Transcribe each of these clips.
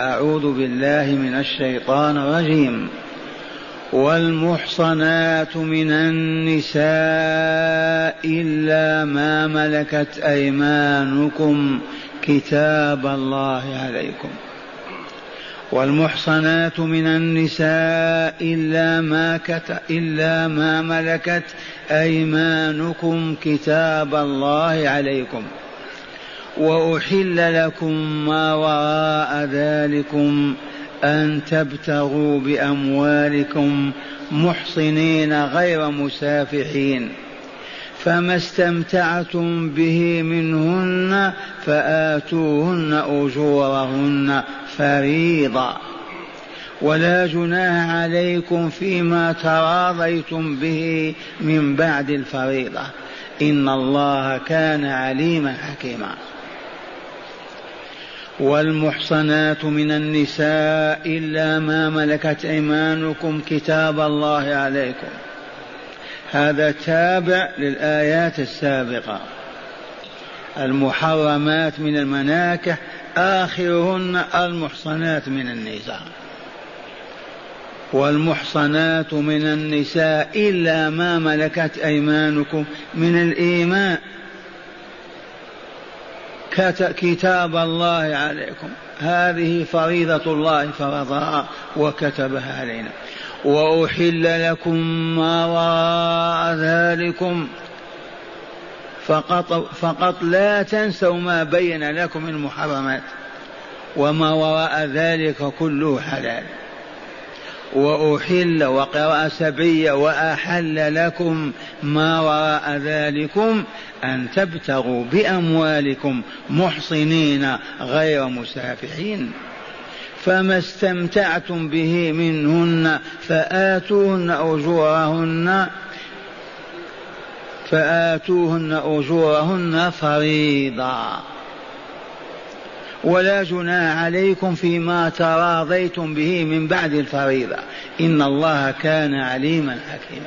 أعوذ بالله من الشيطان الرجيم. والمحصنات من النساء إلا ما ملكت أيمانكم كتاب الله عليكم. والمحصنات من النساء إلا ما ملكت أيمانكم كتاب الله عليكم وأحل لكم ما وراء ذلكم أن تبتغوا بأموالكم محصنين غير مسافحين، فما استمتعتم به منهن فآتوهن أجورهن فريضة، ولا جناح عليكم فيما تراضيتم به من بعد الفريضة، إن الله كان عليما حكيما. والمحصنات من النساء إلا ما ملكت أيمانكم كتاب الله عليكم، هذا تابع للآيات السابقة. المحرمات من المناكح آخرهن المحصنات من النساء. والمحصنات من النساء إلا ما ملكت أيمانكم من الإيماء كتاب الله عليكم، هذه فريضة الله فرضها وكتبها علينا. وأحل لكم ما وراء ذلكم، فقط لا تنسوا ما بين لكم من محرمات، وما وراء ذلك كله حلال. وأحل وقراءة سبعية وأحل لكم ما وراء ذلكم أن تبتغوا بأموالكم محصنين غير مسافحين، فما استمتعتم به منهن فآتوهن أجورهن فريضة، ولا جناح عليكم فيما تراضيتم به من بعد الفريضة، إن الله كان عليما حكيما.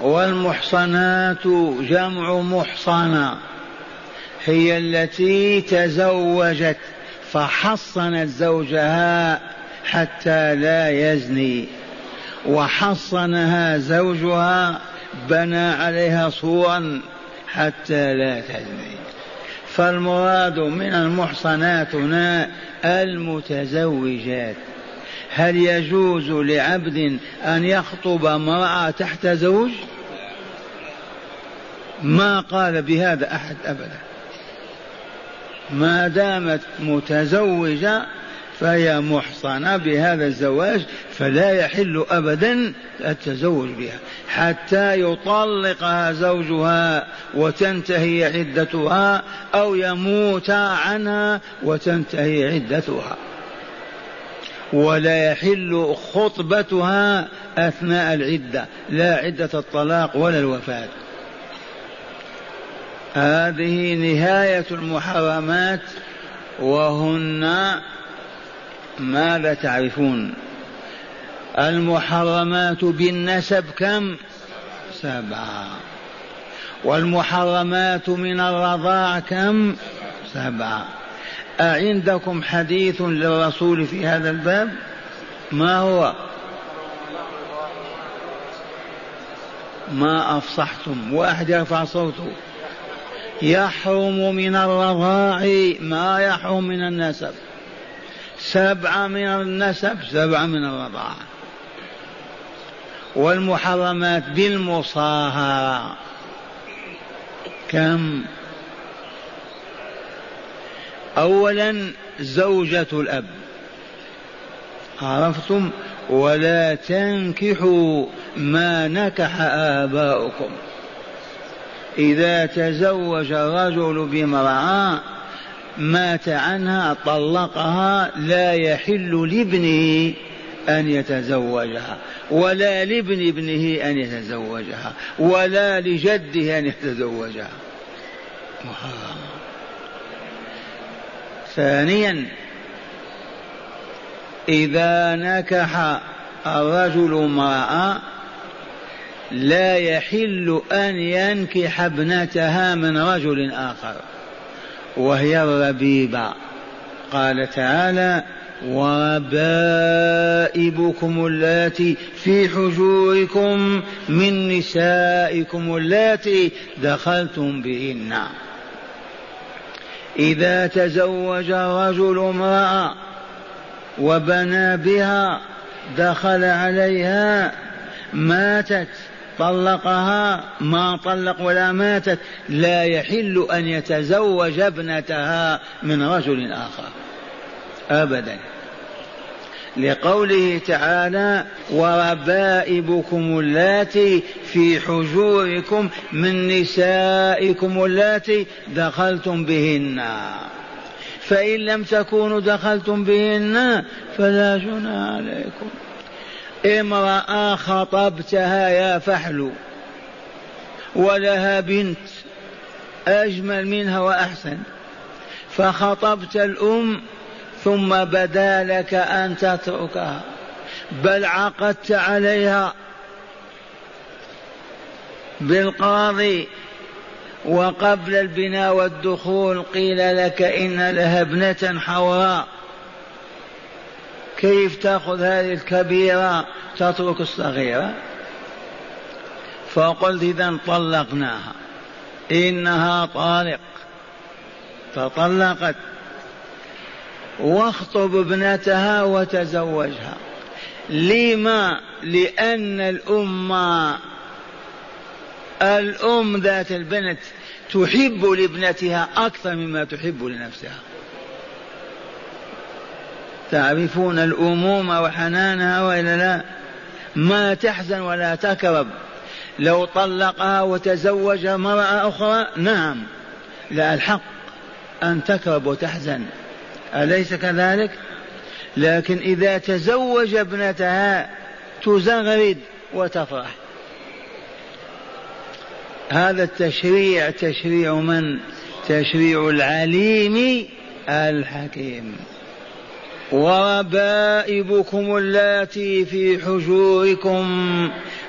والمحصنات جمع محصنة، هي التي تزوجت فحصنت زوجها حتى لا يزني، وحصنها زوجها بنى عليها صورا حتى لا تزني. فالمراد من المحصنات هنا المتزوجات. هل يجوز لعبد أن يخطب امرأة تحت زوج؟ ما قال بهذا أحد أبدا. ما دامت متزوجة فهي محصنة بهذا الزواج، فلا يحل أبدا التزوج بها حتى يطلقها زوجها وتنتهي عدتها، أو يموت عنها وتنتهي عدتها. ولا يحل خطبتها أثناء العدة، لا عدة الطلاق ولا الوفاة. هذه نهاية المحرمات، وهن ماذا تعرفون؟ المحرمات بالنسب كم؟ 7. والمحرمات من الرضاع كم؟ 7. أعندكم حديث للرسول في هذا الباب؟ ما هو؟ ما أفصحتم. واحد يرفع صوته. يحرم من الرضاع ما يحرم من النسب، 7 من النسب، 7 من الرضاع. والمحرمات بالمصاهرة كم؟ أولا زوجة الأب، عرفتم؟ ولا تنكحوا ما نكح آباؤكم. إذا تزوج الرجل بامرأة مات عنها طلقها، لا يحل لابنه أن يتزوجها، ولا لابن ابنه أن يتزوجها، ولا لجده أن يتزوجها. محرم. ثانيا إذا نكح الرجل امرأة لا يحل أن ينكح ابنتها من رجل آخر، وهي الربيبة. قال تعالى: وربائبكم اللاتي في حجوركم من نسائكم اللاتي دخلتم بهن. إذا تزوج الرجل امرأة وبنى بها دخل عليها ماتت طلقها، ما طلق ولا ماتت، لا يحل أن يتزوج ابنتها من رجل آخر أبدا، لقوله تعالى: وربائبكم اللاتي في حجوركم من نسائكم اللاتي دخلتم بهن، فإن لم تكونوا دخلتم بهن فلا جناح عليكم. امرأة خطبتها يا فحل ولها بنت أجمل منها وأحسن، فخطبت الأم ثم بدا لك أن تتركها، بل عقدت عليها بالقاضي وقبل البناء والدخول قيل لك إن لها ابنة حوراء، كيف تأخذ هذه الكبيرة تترك الصغيرة؟ فقلت: إذن طلقناها إنها طالق. فطلقت، واخطب ابنتها وتزوجها. لما؟ لأن الأم ذات البنت تحب لابنتها أكثر مما تحب لنفسها. تعرفون الأمومة وحنانها وإلا لا؟ ما تحزن ولا تكرب. لو طلقها وتزوج امرأة أخرى نعم لا الحق أن تكرب وتحزن، أليس كذلك؟ لكن إذا تزوج ابنتها تزغرد وتفرح. هذا التشريع تشريع من؟ تشريع العليم الحكيم. وربائبكم اللاتي في حجوركم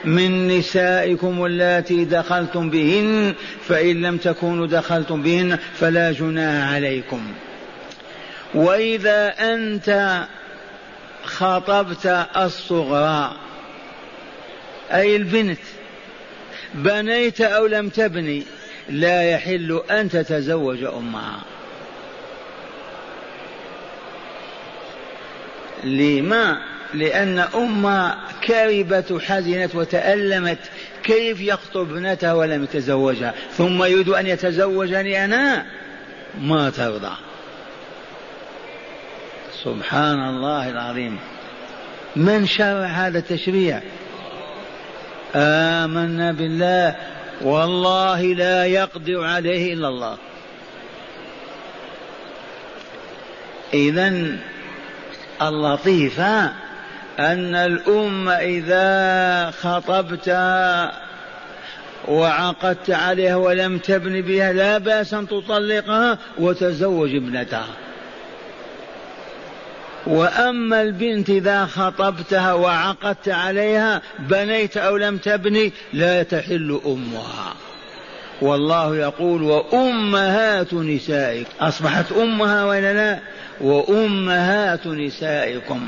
من نسائكم اللاتي دخلتم بهن، فإن لم تكونوا دخلتم بهن فلا جناح عليكم. وإذا أنت خطبت الصغرى أي البنت، بنيت أو لم تبني، لا يحل أن تتزوج أمها. لما؟ لأن أمها كربت وحزنت وتألمت، كيف يخطب ابنتها ولم يتزوجها ثم يريد أن يتزوجني أنا؟ ما ترضى. سبحان الله العظيم. من شرع هذا التشريع؟ آمنا بالله، والله لا يقدر عليه إلا الله. إذن اللطيف أن الأم إذا خطبتها وعقدت عليها ولم تبن بها لا بأس أن تطلقها وتزوج ابنتها. وأما البنت إذا خطبتها وعقدت عليها بنيت أو لم تبني لا تحل أمها. والله يقول: وأمهات نسائكم. أصبحت أمها ولا لا؟ وأمهات نسائكم.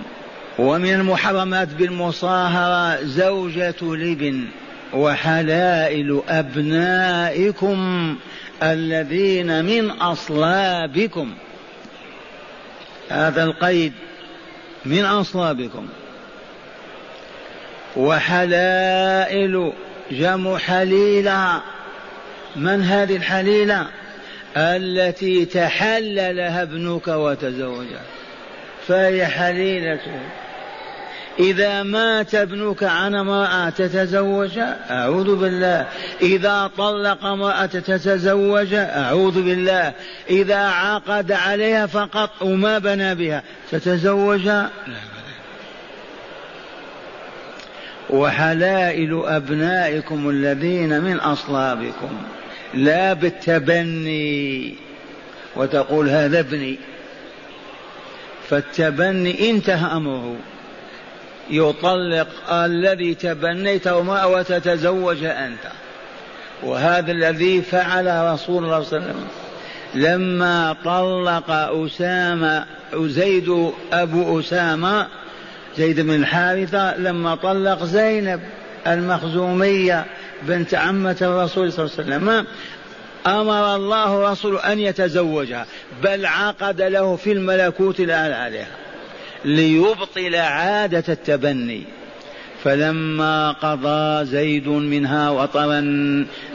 ومن المحرمات بالمصاهرة زوجة لبن. وحلائل أبنائكم الذين من أصلابكم، هذا القيد من أصلابكم. وحلائل جمع حليلة. من هذه الحليلة؟ التي تحللها ابنك وتزوجها، فهي حليلته. إذا مات ابنك عن امرأة تتزوجها؟ أعوذ بالله. إذا طلق امرأة تتزوجها؟ أعوذ بالله. إذا عقد عليها فقط وما بنى بها تتزوجها؟ لا. وحلائل أبنائكم الذين من أصلابكم، لا بالتبني وتقول هذا ابني، فالتبني انتهى أمره. يطلق الذي تبنيته ما وتتزوج أنت، وهذا الذي فعل رسول الله صلى الله عليه وسلم. لما طلق أسامة زيد أبو أسامة زيد بن الحارثة لما طلق زينب المخزومية بنت عمة الرسول صلى الله عليه وسلم أمر الله رسوله أن يتزوجها، بل عقد له في الملكوت الأعلى عليها ليبطل عادة التبني. فلما قضى زيد منها وطرا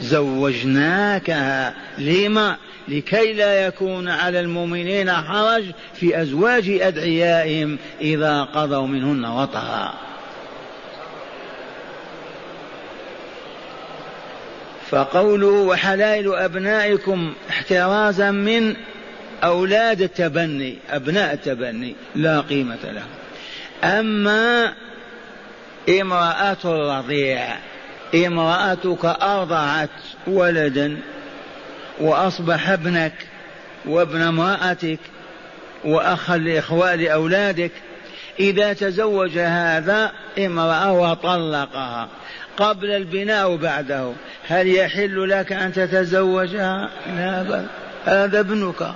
زوجناكها، لما؟ لكي لا يكون على المؤمنين حرج في أزواج أدعيائهم إذا قضوا منهن وطرا. فقوله وحلائل أبنائكم احترازا من أولاد التبني، أبناء التبني لا قيمة لهم. أما امرأة الرضيع، امرأتك أرضعت ولدا وأصبح ابنك وابن امرأتك وأخا لإخوال أولادك، إذا تزوج هذا امرأة وطلقها قبل البناء بعده، هل يحل لك أن تتزوجها؟ لا بل هذا ابنك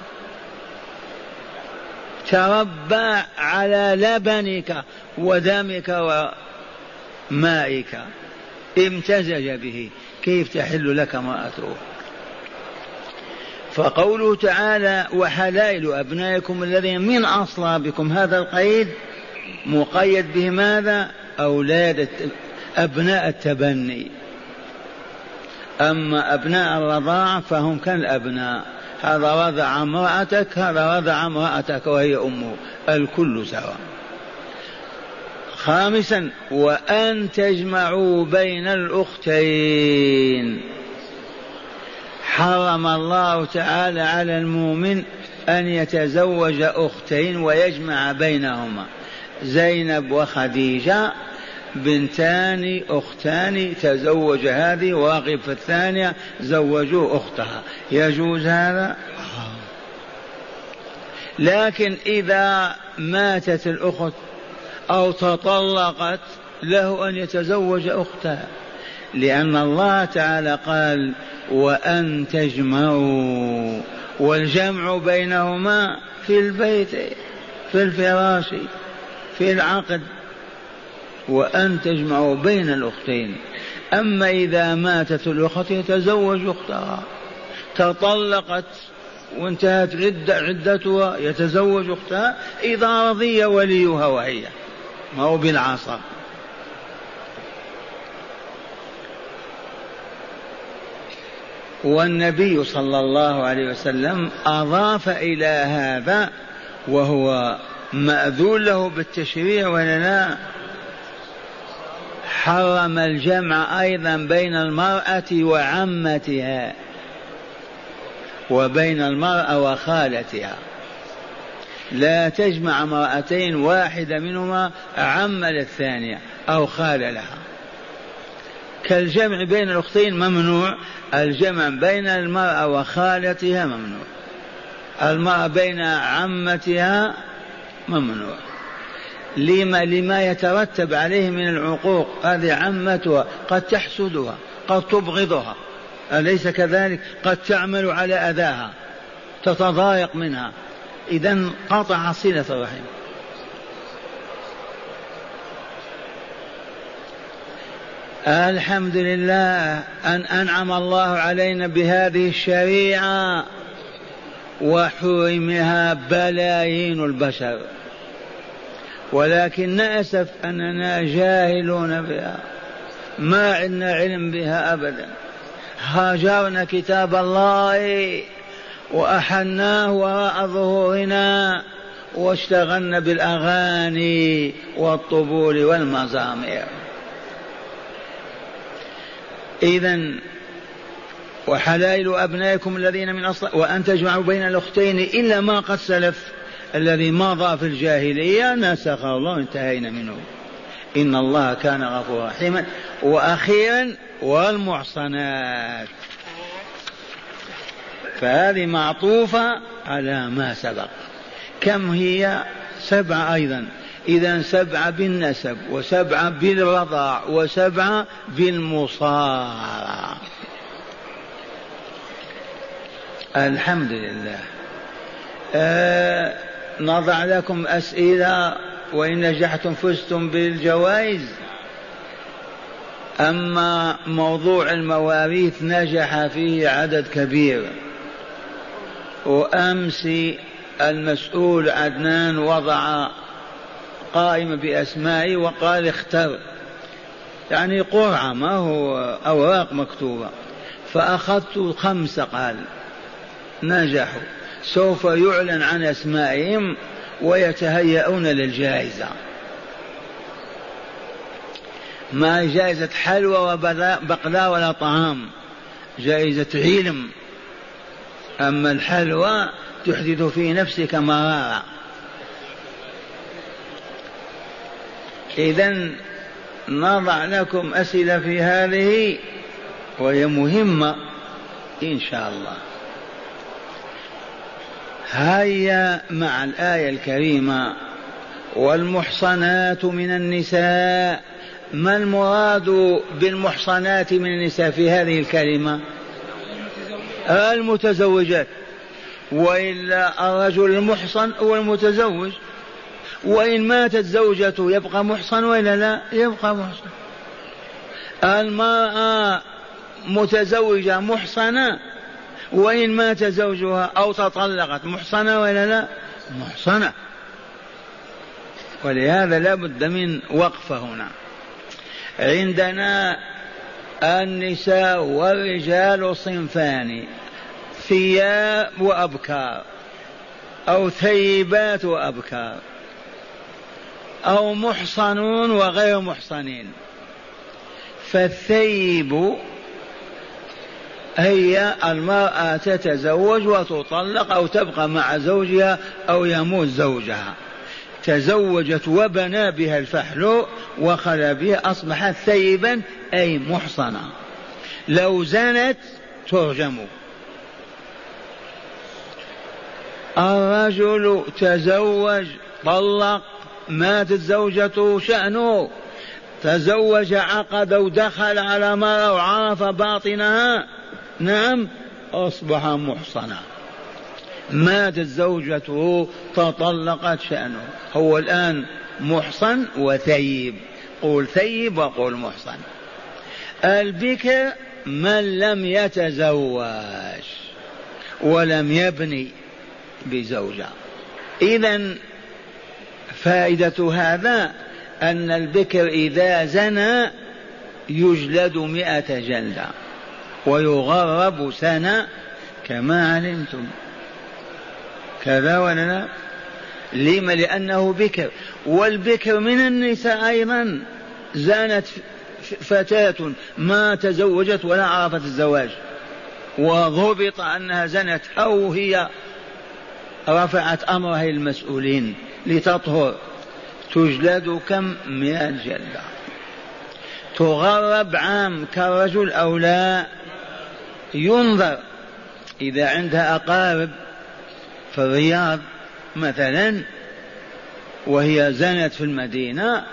تربى على لبنك ودمك ومائك امتزج به، كيف تحل لك امرأته؟ فقوله تعالى وحلائل أبنائكم الذين من أصلابكم، هذا القيد مقيد به ماذا؟ أولاد أبناء التبني. أما أبناء الرضاعة فهم كالأبناء، هذا رضع امرأتك هذا رضع امرأتك وهي أمه، الكل سواء. خامسا وأن تجمعوا بين الأختين، حرم الله تعالى على المؤمن أن يتزوج أختين ويجمع بينهما، زينب وخديجة بنتان أختان، تزوج هذه وراغب في الثانية زوجوا أختها، يجوز هذا؟ لكن إذا ماتت الأخت أو تطلقت له أن يتزوج أختها، لأن الله تعالى قال وأن تجمعوا، والجمع بينهما في البيت في الفراش في العقد. وأن تجمعوا بين الأختين، أما إذا ماتت الأخت يتزوج أختها، تطلقت وانتهت عدتها يتزوج أختها إذا رضي وليها وهي، ما هو بالعصا. والنبي صلى الله عليه وسلم أضاف إلى هذا وهو مأذون له بالتشريع ولا لا، حرم الجمع أيضا بين المرأة وعمتها وبين المرأة وخالتها، لا تجمع امرأتين واحدة منهما عم للثانية أو خال لها، كالجمع بين الأختين ممنوع، الجمع بين المرأة وخالتها ممنوع، المرأة بين عمتها ممنوع. لما يترتب عليه من العقوق، هذه عمتها قد تحسدها قد تبغضها أليس كذلك، قد تعمل على أذاها تتضايق منها، إذن قطع صلة الرحم. الحمد لله أن أنعم الله علينا بهذه الشريعة وحرمها بلايين البشر، ولكن نأسف أننا جاهلون بها، ما عندنا علم بها أبدا، هاجرنا كتاب الله وأحناه وراء ظهورنا واشتغلنا بالأغاني والطبول والمزامير. إذن وحلائل أبنائكم الذين من أصل وأن تجمعوا بين الأختين إلا ما قد سلف، الذي مضى في الجاهلية نسخه الله انتهينا منه، إن الله كان غفورا رحيما. وأخيرا والمحصنات، فهذه معطوفة على ما سبق، كم هي؟ سبعة أيضا، إذن سبعة بالنسب وسبعة بالرضاع وسبعة بالمصارعة. الحمد لله. نضع لكم أسئلة وإن نجحتم فزتم بالجوائز. أما موضوع المواريث نجح فيه عدد كبير، وأمس المسؤول عدنان وضع قائمة بأسمائي وقال اختر، يعني قرعة ما هو أوراق مكتوبة، فأخذت 5 قال نجحوا، سوف يعلن عن أسمائهم ويتهيئون للجائزة. ما جائزة حلوى وبقلاوة ولا طعام، جائزة علم. أما الحلوى تحدث في نفسك مرارة. إذن نضع لكم أسئلة في هذه وهي مهمة إن شاء الله. هيا مع الآية الكريمة: والمحصنات من النساء. ما المراد بالمحصنات من النساء في هذه الكلمة؟ المتزوجات، وإلا الرجل المحصن هو المتزوج، وإن ماتت زوجته يبقى محصن وإلا لا؟ يبقى محصن. المرأة متزوجة محصنة، وإن مات زوجها أو تطلقت محصنة ولا لا؟ محصنة. ولهذا لا بد من وقفة هنا. عندنا النساء والرجال صنفان: ثياب وأبكار، أو ثيبات وأبكار، أو محصنون وغير محصنين. فالثيب هي المرأة تتزوج وتطلق أو تبقى مع زوجها أو يموت زوجها، تزوجت وبنى بها الفحل وخلى بها، أصبحت ثيبا أي محصنة. لو زنت ترجم. الرجل تزوج طلق، ماتت زوجته شأنه، تزوج عقد ودخل على مرأة وعرف باطنها، نعم، أصبح محصنا. ماتت زوجته تطلقت شأنه، هو الآن محصن وثيب. قول ثيب وقول محصن. البكر من لم يتزوج ولم يبني بزوجة. إذن فائدة هذا أن البكر إذا زنى يجلد 100 جلدة ويغرب 1 سنة كما علمتم، كذا ولا لا؟ لما؟ لأنه بكر. والبكر من النساء أيضا، زانت فتاة ما تزوجت ولا عرفت الزواج وضبط أنها زنت، أو هي رفعت أمرها المسؤولين لتطهر، تجلد 100 جلدة، تغرب عام كالرجل أو لا. ينظر إذا عندها أقارب في الرياض مثلا وهي زنت في المدينة،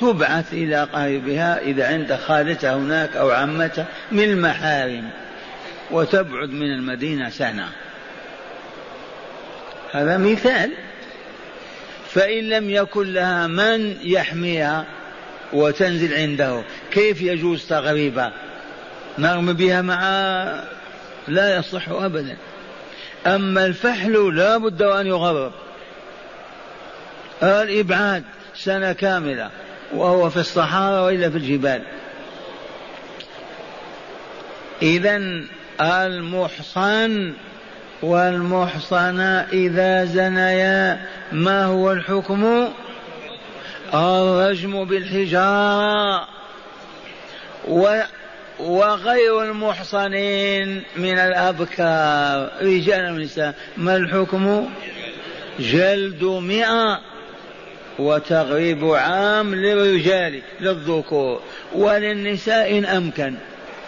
تبعث إلى أقاربها إذا عند خالتها هناك أو عمتها من المحارم، وتبعد من المدينة 1 سنة. هذا مثال. فإن لم يكن لها من يحميها وتنزل عنده، كيف يجوز تغريبها؟ نرمي بها مع، لا يصح أبدا. أما الفحل لا بد أن يغرب، الإبعاد 1 سنة كاملة، وهو في الصحارى وإلا في الجبال. إذن المحصن والمحصنة إذا زنيا ما هو الحكم؟ الرجم بالحجارة. وغير المحصنين من الأبكار رجال ونساء ما الحكم؟ جلد 100 وتغريب عام للرجال للذكور، وللنساء إن أمكن.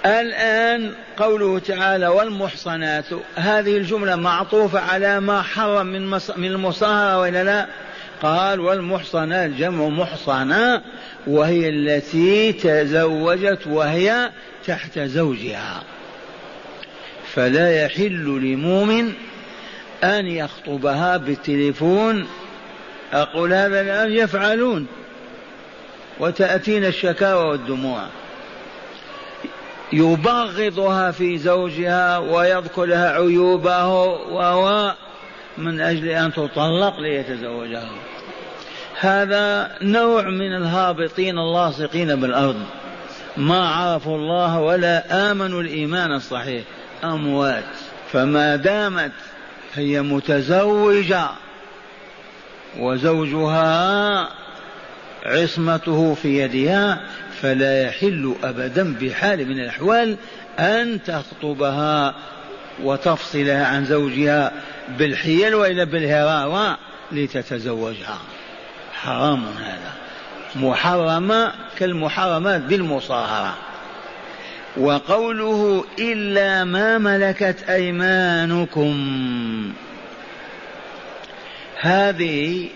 الآن قوله تعالى والمحصنات، هذه الجملة معطوفة على ما حرم من المصاهرة ولا لا؟ قال والمحصنات جمع محصنة، وهي التي تزوجت وهي تحت زوجها، فلا يحل لمؤمن أن يخطبها بالتليفون. أقول هذا الآن يفعلون وتأتينا الشكاوى والدموع. يبغضها في زوجها ويذكر لها عيوبه وهو من أجل أن تطلق ليتزوجها. هذا نوع من الهابطين اللاصقين بالأرض، ما عرفوا الله ولا آمنوا الإيمان الصحيح، أموات. فما دامت هي متزوجة وزوجها عصمته في يدها فلا يحل أبدا بحال من الأحوال أن تخطبها وتفصلها عن زوجها بالحيل وإلا بالهراوة لتتزوجها، حرام. هذا محرمة كالمحرمات بالمصاهرة. وقوله إلا ما ملكت أيمانكم، هذه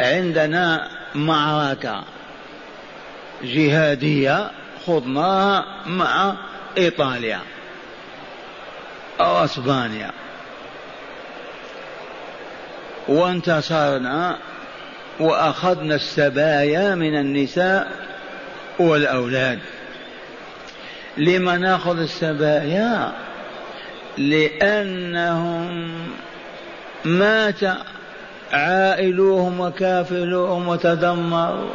عندنا معركة جهادية خضناها مع إيطاليا أو أسبانيا وانتصرنا وأخذنا السبايا من النساء والأولاد. لما نأخذ السبايا؟ لأنهم مات عائلوهم وكافلوهم وتدمروا،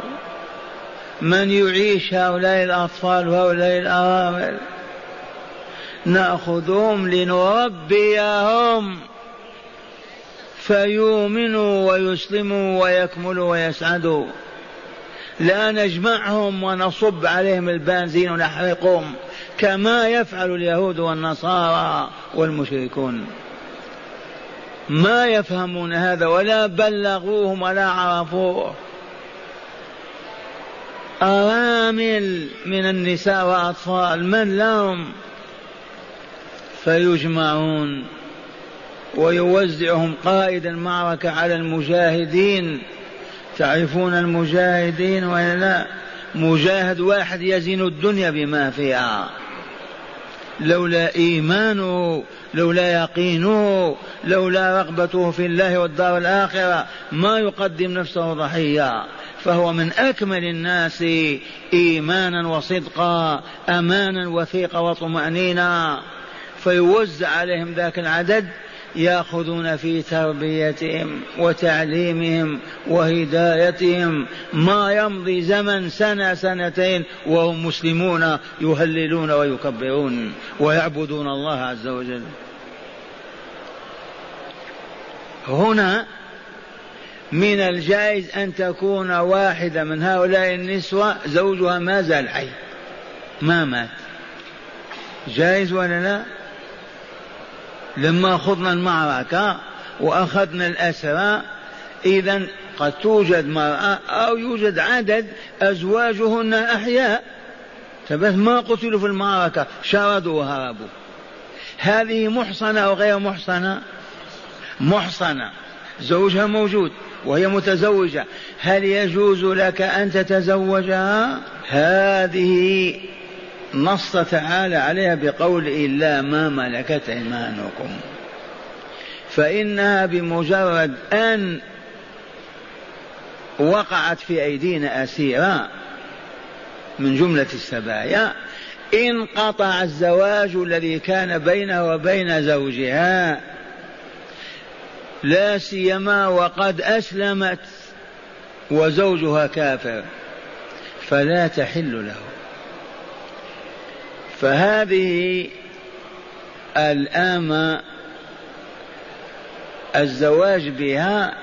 من يعيش هؤلاء الأطفال وهؤلاء الأرامل؟ نأخذهم لنربيهم فيؤمنوا ويسلموا ويكملوا ويسعدوا، لا نجمعهم ونصب عليهم البنزين ونحرقهم كما يفعل اليهود والنصارى والمشركون. ما يفهمون هذا ولا بلغوهم ولا عرفوه. أرامل من النساء وأطفال من لهم؟ فيجمعون ويوزعهم قائد المعركة على المجاهدين. تعرفون المجاهدين ولا لا؟ مجاهد واحد يزين الدنيا بما فيها لولا إيمانه، لولا يقينه، لولا رغبته في الله والدار الآخرة ما يقدم نفسه ضحية. فهو من أكمل الناس إيمانا وصدقا، أمانا وثيقا وطمأنينا. فيوزع عليهم ذاك العدد، يأخذون في تربيتهم وتعليمهم وهدايتهم، ما يمضي زمن سنة سنتين وهم مسلمون يهللون ويكبرون ويعبدون الله عز وجل. هنا من الجائز أن تكون واحدة من هؤلاء النسوة زوجها ما زال حي، ما مات، جائز ولا لا؟ لما خضنا المعركة وأخذنا الأسرى إذا قد توجد مرأة أو يوجد عدد أزواجهن أحياء فبس ما قتلوا في المعركة، شردوا وهربوا. هذه محصنة أو غير محصنة؟ محصنة، زوجها موجود وهي متزوجة، هل يجوز لك أن تتزوجها؟ هذه نص تعالى عليها بقول إلا ما ملكت أيمانكم، فإنها بمجرد أن وقعت في أيدينا أسيرة من جملة السبايا انقطع الزواج الذي كان بينها وبين زوجها، لا سيما وقد أسلمت وزوجها كافر، فلا تحل له. فهذه الآمة الزواج بها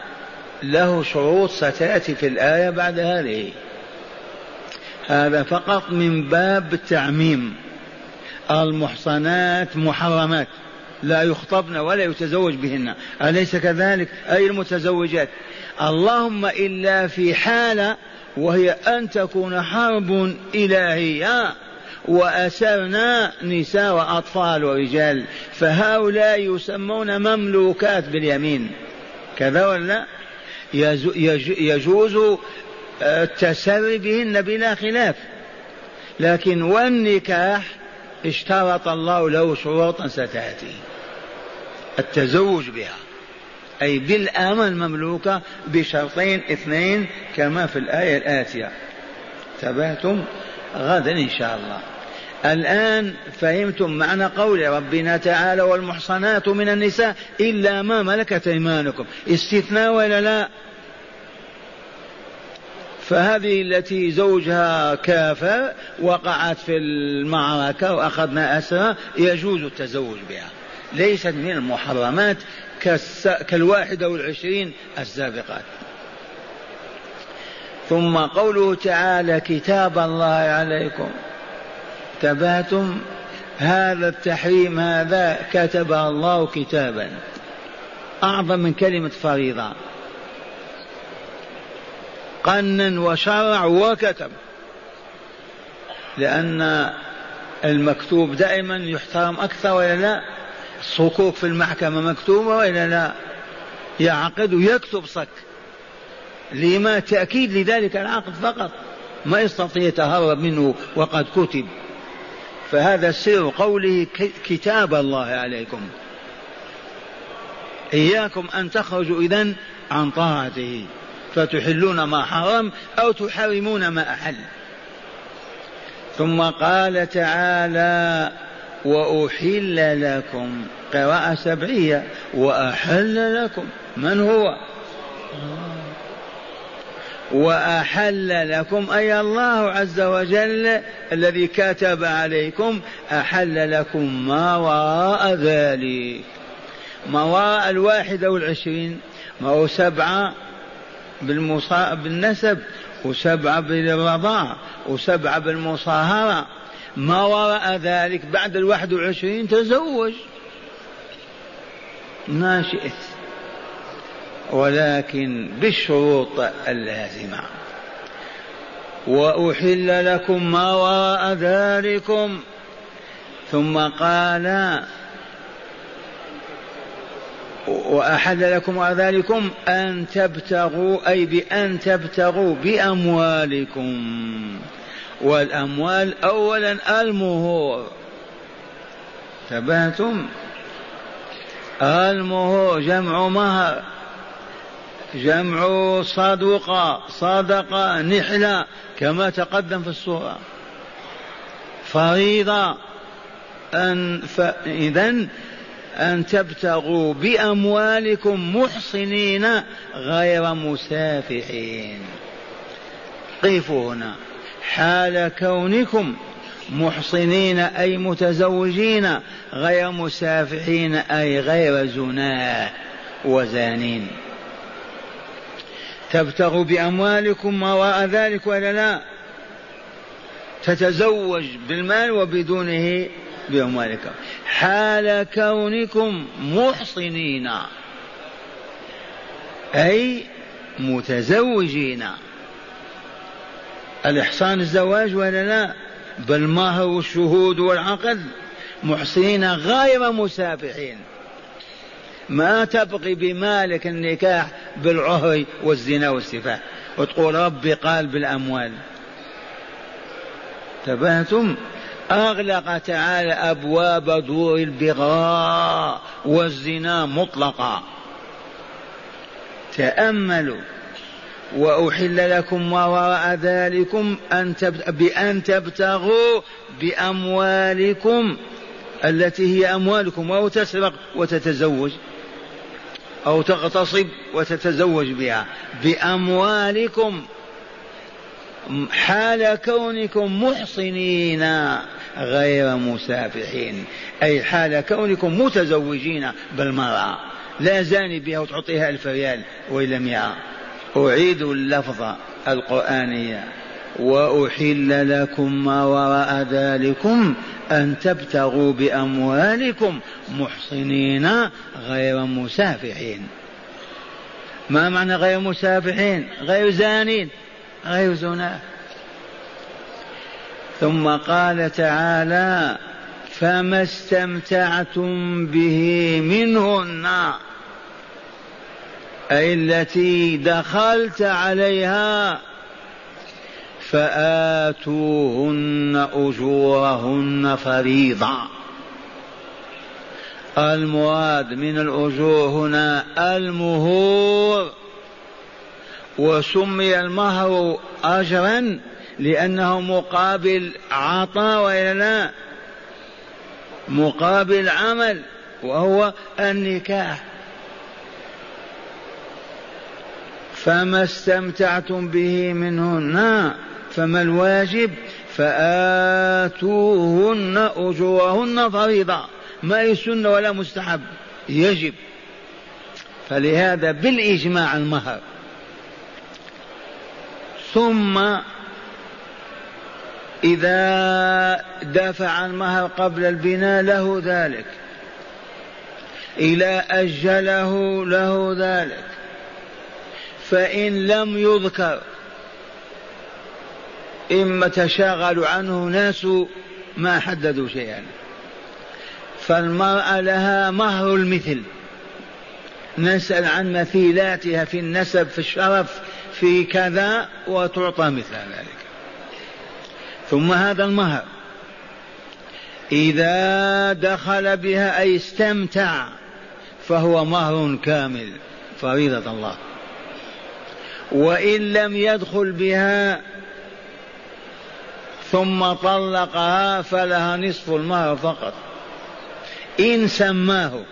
له شروط ستأتي في الآية بعد هذه. هذا فقط من باب التعميم. المحصنات محرمات لا يخطبن ولا يتزوج بهن، أليس كذلك؟ أي المتزوجات، اللهم إلا في حالة وهي أن تكون حرب إلهية وأسرنا نساء وأطفال ورجال، فهؤلاء يسمون مملوكات باليمين، كذا ولا؟ يجوز التسري بهن بلا خلاف، لكن والنكاح اشترط الله له شروطا ستأتي. التزوج بها أي بالأمة المملوكة بشرطين اثنين كما في الآية الآتية. تبهتم غدا إن شاء الله. الآن فهمتم معنى قول ربنا تعالى والمحصنات من النساء إلا ما ملكت أيمانكم، استثناء ولا لا؟ فهذه التي زوجها كافر وقعت في المعركة وأخذنا أسرى يجوز التزوج بها، ليست من المحرمات كالواحدة والعشرين السابقات. ثم قوله تعالى كتاب الله عليكم. تباتم هذا التحريم هذا كتب الله كتابا أعظم من كلمة فريضة، قنن وشرع وكتب، لأن المكتوب دائما يحترم أكثر ولا لا؟ الصكوك في المحكمة مكتوبة ولا لا؟ يعقد ويكتب صك، لما تأكيد لذلك العقد فقط، ما يستطيع يتهرب منه وقد كتب. فهذا سر قوله كتاب الله عليكم، إياكم أن تخرجوا إذن عن طاعته فتحلون ما حرم أو تحرمون ما أحل. ثم قال تعالى وأحل لكم، قراءة سبعية، وأحل لكم من هو؟ وأحل لكم أي الله عز وجل الذي كتب عليكم، أحل لكم ما وراء ذلك. ما وراء 21، ما هو 7 بالنسب و7 بالرضاع و7 بالمصاهرة، ما وراء ذلك بعد 21 تزوج ما شئت، ولكن بالشروط اللازمة. وأحل لكم ما وراء ذلكم. ثم قال وأحل لكم وراء ذلكم أن تبتغوا، أي بأن تبتغوا بأموالكم، والأموال أولا المهور. تبهتم المهور جمع مهر، جمع صدقة، صدقة نحلة كما تقدم في السورة، فريضة. إذن أن تبتغوا بأموالكم محصنين غير مسافحين. قفوا هنا، حال كونكم محصنين أي متزوجين، غير مسافحين أي غير زناة وزانين. تبتغوا بأموالكم ما وراء ذلك ولا لا؟ تتزوج بالمال وبدونه بأموالكم، حال كونكم محصنين أي متزوجين. الإحصان الزواج ولا لا؟ بالمهر والشهود والعقد. محصنين غير مسافحين، ما تبقي بمالك النكاح بالعهر والزنا والسفاح وتقول ربي قال بالأموال. تبهتم أغلق تعالى أبواب دور البغاء والزنا مطلقا. تأملوا وأحل لكم ما وراء ذلكم بأن تبتغوا بأموالكم التي هي أموالكم، أو تسرق وتتزوج أو تغتصب وتتزوج بها، بأموالكم حال كونكم محصنين غير مسافحين، أي حال كونكم متزوجين بالمرأة، لا زاني بها وتعطيها 1000 ريال وإن لم يرى. أعيد اللفظة القرآنية، وأحل لكم ما وراء ذلكم أن تبتغوا بأموالكم محصنين غير مسافحين. ما معنى غير مسافحين؟ غير زانين، غير زنا. ثم قال تعالى فما استمتعتم به منهن، أي التي دخلت عليها فآتوهن أجورهن فريضة. المراد من الأجور هنا المهور، وسمي المهر أجرا لأنه مقابل عطاء وإلا لا، مقابل عمل وهو النكاح. فما استمتعتم به منهن فما الواجب؟ فآتوهن أجورهن فريضة، ما هي سنة ولا مستحب، يجب. فلهذا بالإجماع المهر. ثم إذا دفع المهر قبل البناء له ذلك، إلى أجله له ذلك، فإن لم يذكر إما تشاغل عنه ناس ما حددوا شيئا، فالمرأة لها مهر المثل. نسأل عن مثيلاتها في النسب في الشرف في كذا وتعطى مثل ذلك. ثم هذا المهر إذا دخل بها أي استمتع فهو مهر كامل فريضة الله. وإن لم يدخل بها ثم طلقها فلها نصف المهر فقط إن سماه،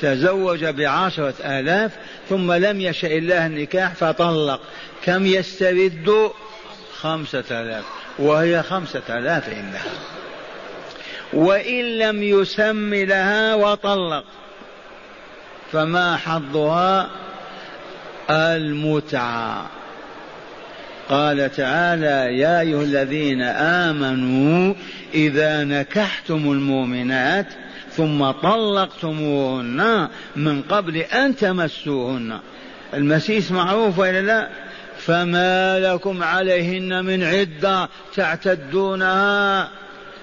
تزوج 10,000 ثم لم يشأ الله النكاح فطلق، كم يسترد؟ 5,000، وهي 5,000 إنها. وإن لم يسم لها وطلق فما حظها؟ المتعة. قال تعالى: يا أيها الذين آمنوا إذا نكحتم المؤمنات ثم طلقتموهن من قبل أن تمسوهن، المسيس معروف وإلا لا، فما لكم عليهن من عدة تعتدونها،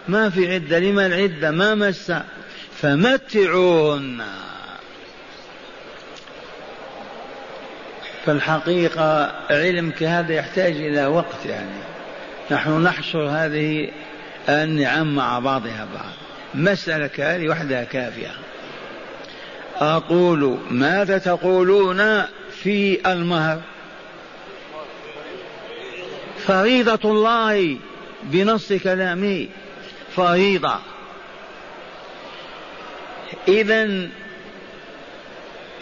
ما في عدة، لما العدة؟ ما مس، فمتعوهن. فالحقيقة علمك هذا يحتاج إلى وقت، يعني نحن نحشر هذه النعم مع بعضها بعض، مسألة كهذه وحدها كافية. أقول: ماذا تقولون في المهر؟ فريضة الله بنص كلامي، فريضة.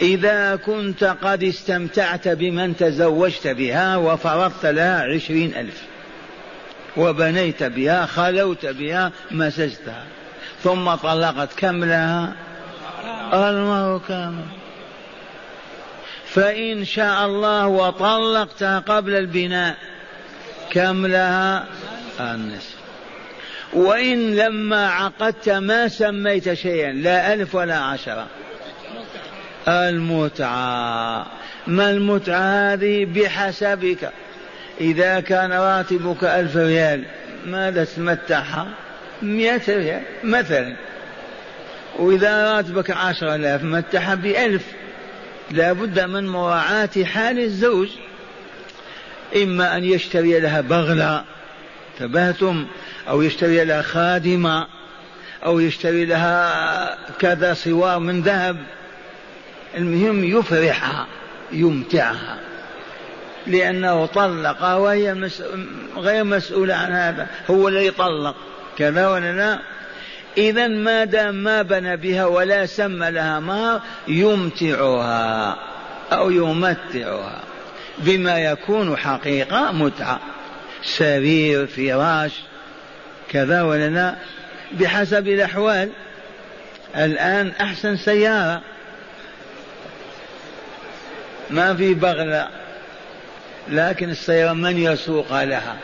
إذا كنت قد استمتعت بمن تزوجت بها وفرضت لها 20,000 وبنيت بها، خلوت بها، مسجتها، ثم طلقت، كم لها؟ المهر كامل. فإن شاء الله وطلقتها قبل البناء كم لها؟ النصف. وإن لما عقدت ما سميت شيئا، لا 1000 ولا 10، المتعة. ما المتعة هذه؟ بحسبك. إذا كان راتبك 1,000 ريال ماذا تمتعها؟ 100 ريال مثلا. وإذا راتبك 10,000 متعها 1,000. لا بد من مراعاة حال الزوج، إما أن يشتري لها بغلة تبهتم، أو يشتري لها خادمة، أو يشتري لها كذا صوار من ذهب. المهم يفرحها، يمتعها، لأنه طلقها وهي غير مسؤولة عن هذا، هو الذي طلق، كذا ولا لا؟ إذا ما دام ما بنى بها ولا سمى لها مهر يمتعها أو يمتعها بما يكون حقيقة متعة، سرير، فراش، كذا ولا لا؟ بحسب الأحوال. الآن أحسن سيارة، ما في بغلة، لكن السيارة من يسوق لها؟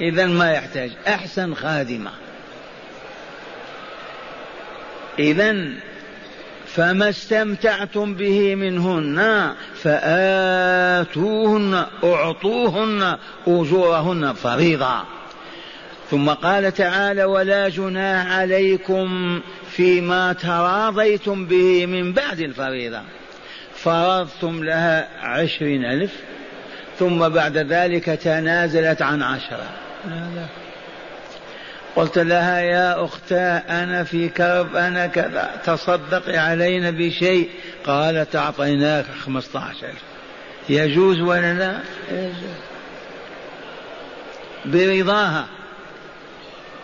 إذن ما يحتاج. أحسن خادمة. إذن فما استمتعتم به منهن فآتوهن، أعطوهن أجورهن فريضة. ثم قال تعالى: ولا جناح عليكم فيما تراضيتم به من بعد الفريضة. فرضتم لها 20,000 ثم بعد ذلك تنازلت عن 10. قلت لها يا أختاه أنا في كرب أنا كذا تصدق علينا بشيء، قالت أعطيناك 15,000. يجوز ولا لا؟ يجوز برضاها،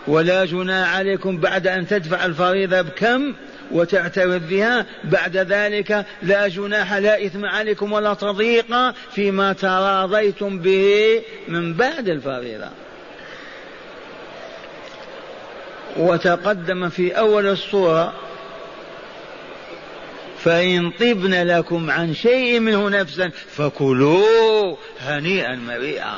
ولا جناح عليكم بعد أن تدفع الفريضة بكم وتعترف بها بعد ذلك، لا جناح لا إثم عليكم ولا تضيق فيما تراضيتم به من بعد الفريضة. وتقدم في أول الصورة فإن طبن لكم عن شيء منه نفسا فكلوا هنيئا مريئا.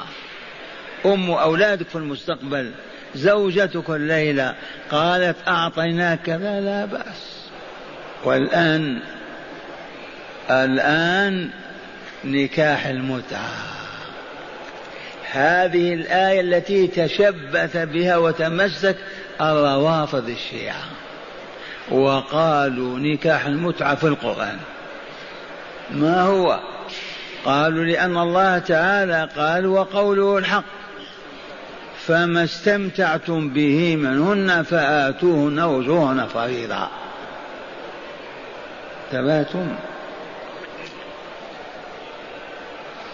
أم أولادك في المستقبل، زوجتك الليلة قالت أعطيناك كذا لا بأس. والآن نكاح المتعة، هذه الآية التي تشبث بها وتمسك الروافض الشيعة وقالوا نكاح المتعة في القرآن، ما هو؟ قالوا لأن الله تعالى قال وقوله الحق، فما استمتعتم به منهن فآتوهن أجورهن فريضة. تباتم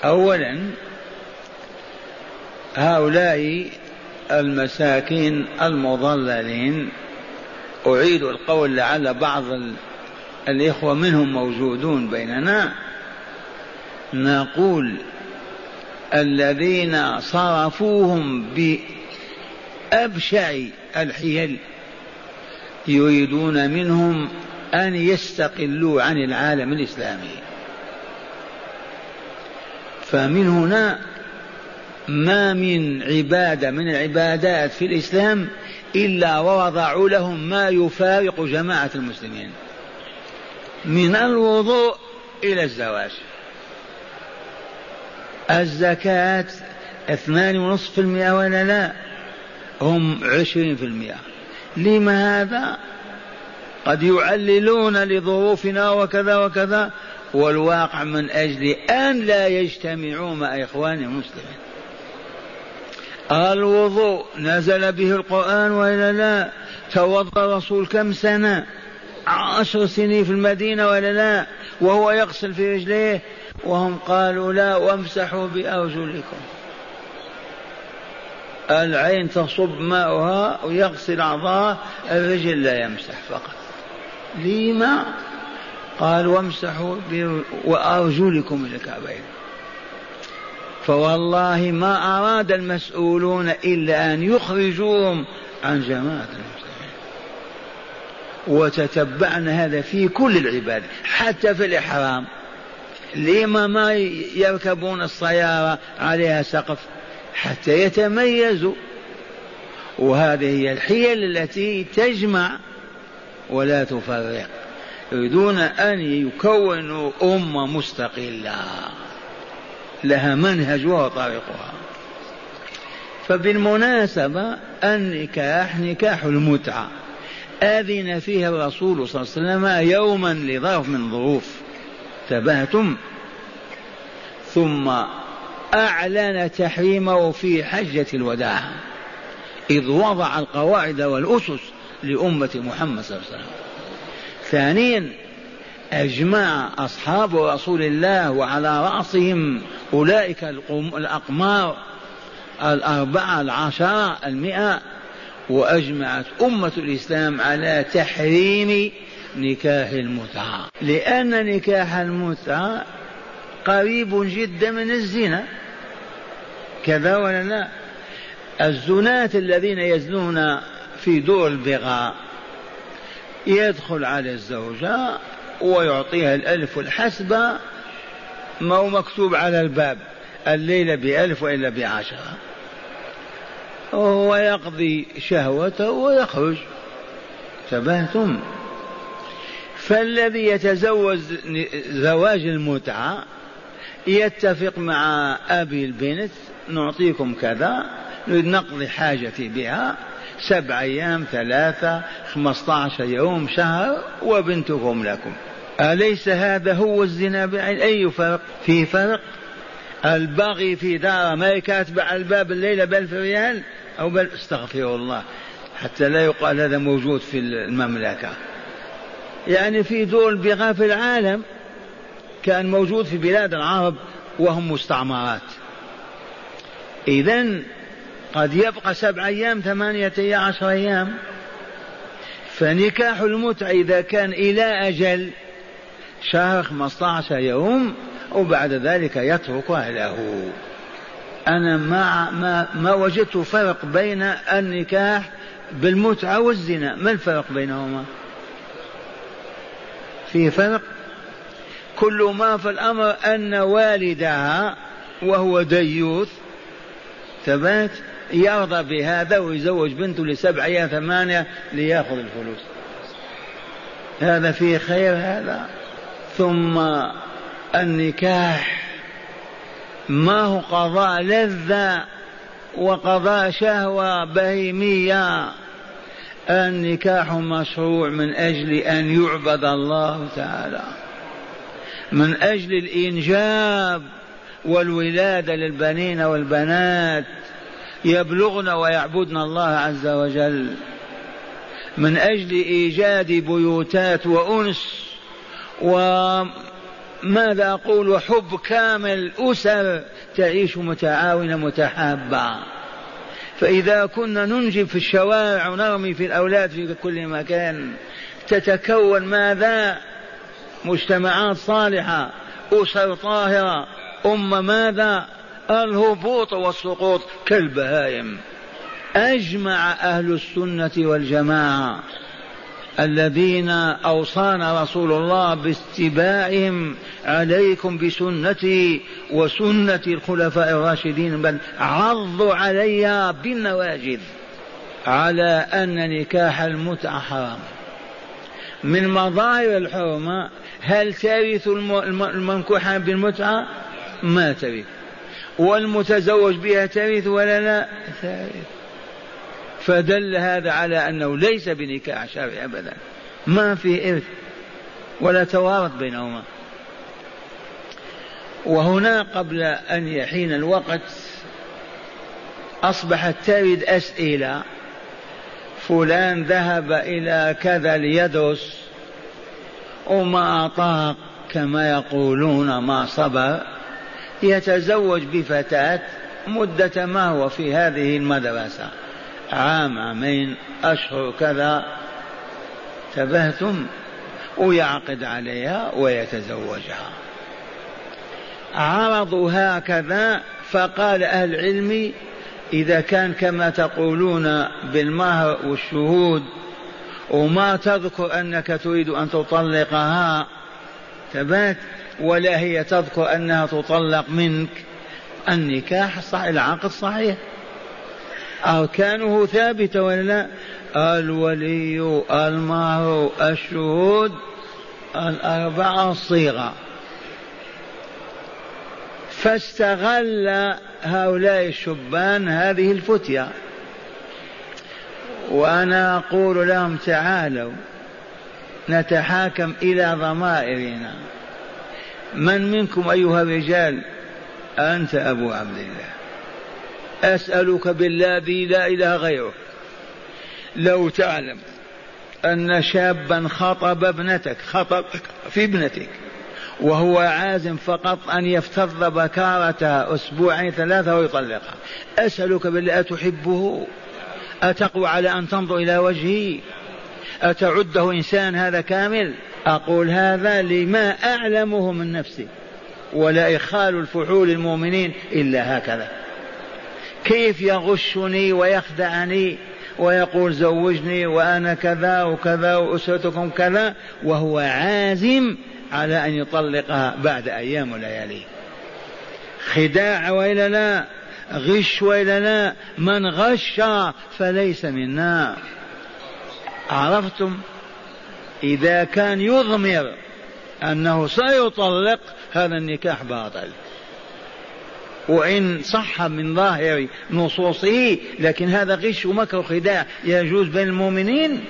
أولا هؤلاء المساكين المضللين، أعيد القول لعل بعض الإخوة منهم موجودون بيننا، نقول الذين صرفوهم بأبشع الحيل يريدون منهم أن يستقلوا عن العالم الإسلامي. فمن هنا ما من عبادة من العبادات في الإسلام إلا ووضعوا لهم ما يفارق جماعة المسلمين من الوضوء إلى الزواج، الزكاة 2.5% ولا لا، هم 20%. لما هذا؟ قد يعللون لظروفنا وكذا وكذا، والواقع من أجل أن لا يجتمعوا مع إخوان المسلمين. الوضوء نزل به القرآن ولا لا؟ توضأ رسول كم سنة؟ 10 سنين في المدينة ولا لا؟ وهو يغسل في رجليه، وهم قالوا لا وامسحوا بأرجلكم. العين تصب ماءها ويغسل أعضاء، الرجل لا يمسح فقط. لما؟ قال وامسحوا وأرجلكم إلى الكعبين. فوالله ما أراد المسؤولون إلا أن يخرجوهم عن جماعة المسلمين. وتتبعنا هذا في كل العبادة حتى في الإحرام. لما ما يركبون السيارة عليها سقف حتى يتميزوا؟ وهذه هي الحيل التي تجمع ولا تفرق، يريدون أن يكونوا أمة مستقلة لها منهجها وطريقها. فبالمناسبة النكاح نكاح المتعة آذن فيه الرسول صلى الله عليه وسلم يوما لظرف من ظروف، تبهتم، ثم أعلن تحريمه في حجة الوداع إذ وضع القواعد والأسس لأمة محمد صلى الله عليه وسلم. ثانيا أجمع أصحاب رسول الله وعلى رأسهم أولئك الأقمار 14 وأجمعت أمة الإسلام على تحريم نكاح المتعة، لأن نكاح المتعة قريب جدا من الزنا، كذا ولا لا؟ الزنات الذين يزنون في دور البغاء يدخل على الزوجة ويعطيها 1,000 الحسبة، ما هو مكتوب على الباب الليلة 1,000 وإلا 10، ويقضي شهوته ويخرج. تبهتم. فالذي يتزوج زواج المتعة يتفق مع أبي البنت نعطيكم كذا نقضي حاجتي بها 7 أيام 3 15 يوم شهر وبنتكم لكم. أليس هذا هو الزنا بعين؟ أي فرق؟ في فرق. البغي في دار ما يتبع الباب الليلة بالفريال أو بل استغفر الله حتى لا يقال هذا موجود في المملكة. يعني في دول بغى في العالم كان موجود في بلاد العرب وهم مستعمرات. إذن قد يبقى 7 أيام 8 10 أيام. فنكاح المتعة إذا كان إلى أجل شهر 15 يوم وبعد ذلك يترك أهله. أنا ما وجدت فرق بين النكاح بالمتعة والزنا. ما الفرق بينهما؟ في فرق؟ كل ما في الأمر أن والدها وهو ديوث ثبات يرضى بهذا ويزوج بنته 7 8 ليأخذ الفلوس. هذا فيه خير هذا. ثم النكاح ما هو قضاء لذة وقضاء شهوة بهيمية. النكاح مشروع من أجل أن يعبد الله تعالى، من أجل الإنجاب والولادة للبنين والبنات يبلغن ويعبدن الله عز وجل، من أجل إيجاد بيوتات وأنس وماذا أقول وحب كامل، أسر تعيش متعاونة متحابة. فإذا كنا ننجب في الشوارع ونرمي في الأولاد في كل مكان تتكون ماذا؟ مجتمعات صالحة، أسر طاهرة، أمة ماذا؟ الهبوط والسقوط كالبهائم. أجمع أهل السنة والجماعة الذين أوصانا رسول الله باتباعهم: عليكم بسنتي وسنة الخلفاء الراشدين، بل عضوا عليها بالنواجذ، على أن نكاح المتعة حرام. من مظاهر الحرمة هل ترث المنكوحة بالمتعة؟ ما ترث. والمتزوج بها ترث ولا لا؟ ترث. فدل هذا على أنه ليس بنكاح شرعي أبدا، ما في إرث ولا توارث بينهما. وهنا قبل أن يحين الوقت أصبحت ترد أسئلة: فلان ذهب إلى كذا ليدرس وما أعطاه كما يقولون، ما صبر، يتزوج بفتاة مدة ما هو في هذه المدرسة، 1 2 أشهر كذا، تبهتم، ويعقد عليها ويتزوجها. عرضوا هكذا. فقال أهل العلم: إذا كان كما تقولون بالمهر والشهود وما تذكر أنك تريد أن تطلقها تبهت، ولا هي تذكر أنها تطلق منك، النكاح صحيح، العقد صحيح، أركانه ثابتة ولا لا؟ الولي، المهر، الشهود، 4 الصيغة. فاستغل هؤلاء الشبان هذه الفتية، وأنا أقول لهم: تعالوا نتحاكم إلى ضمائرنا. من منكم أيها الرجال؟ أنت أبو عبد الله، أسألك بالذي لا إله غيره، لو تعلم أن شابا خطب ابنتك، خطب في ابنتك، وهو عازم فقط أن يفترض بكارتها 2 3 أسابيع ويطلقها، أسألك بالله أتحبه؟ أتقوى على أن تنظر إلى وجهه؟ أتعده إنسان هذا كامل؟ أقول هذا لما أعلمه من نفسي، ولا إخال الفحول المؤمنين إلا هكذا. كيف يغشني ويخدعني ويقول زوجني وأنا كذا وكذا وأسرتكم كذا، وهو عازم على أن يطلقها بعد أيام وليالي. خداع وإلا لا؟ غش وإلا لا؟ من غش فليس منا. عرفتم؟ إذا كان يضمر أنه سيطلق هذا النكاح باطل، وإن صح من ظاهر نصوصه، لكن هذا غش ومكر وخداع يجوز بين المؤمنين؟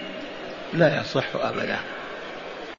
لا يصح أبدا.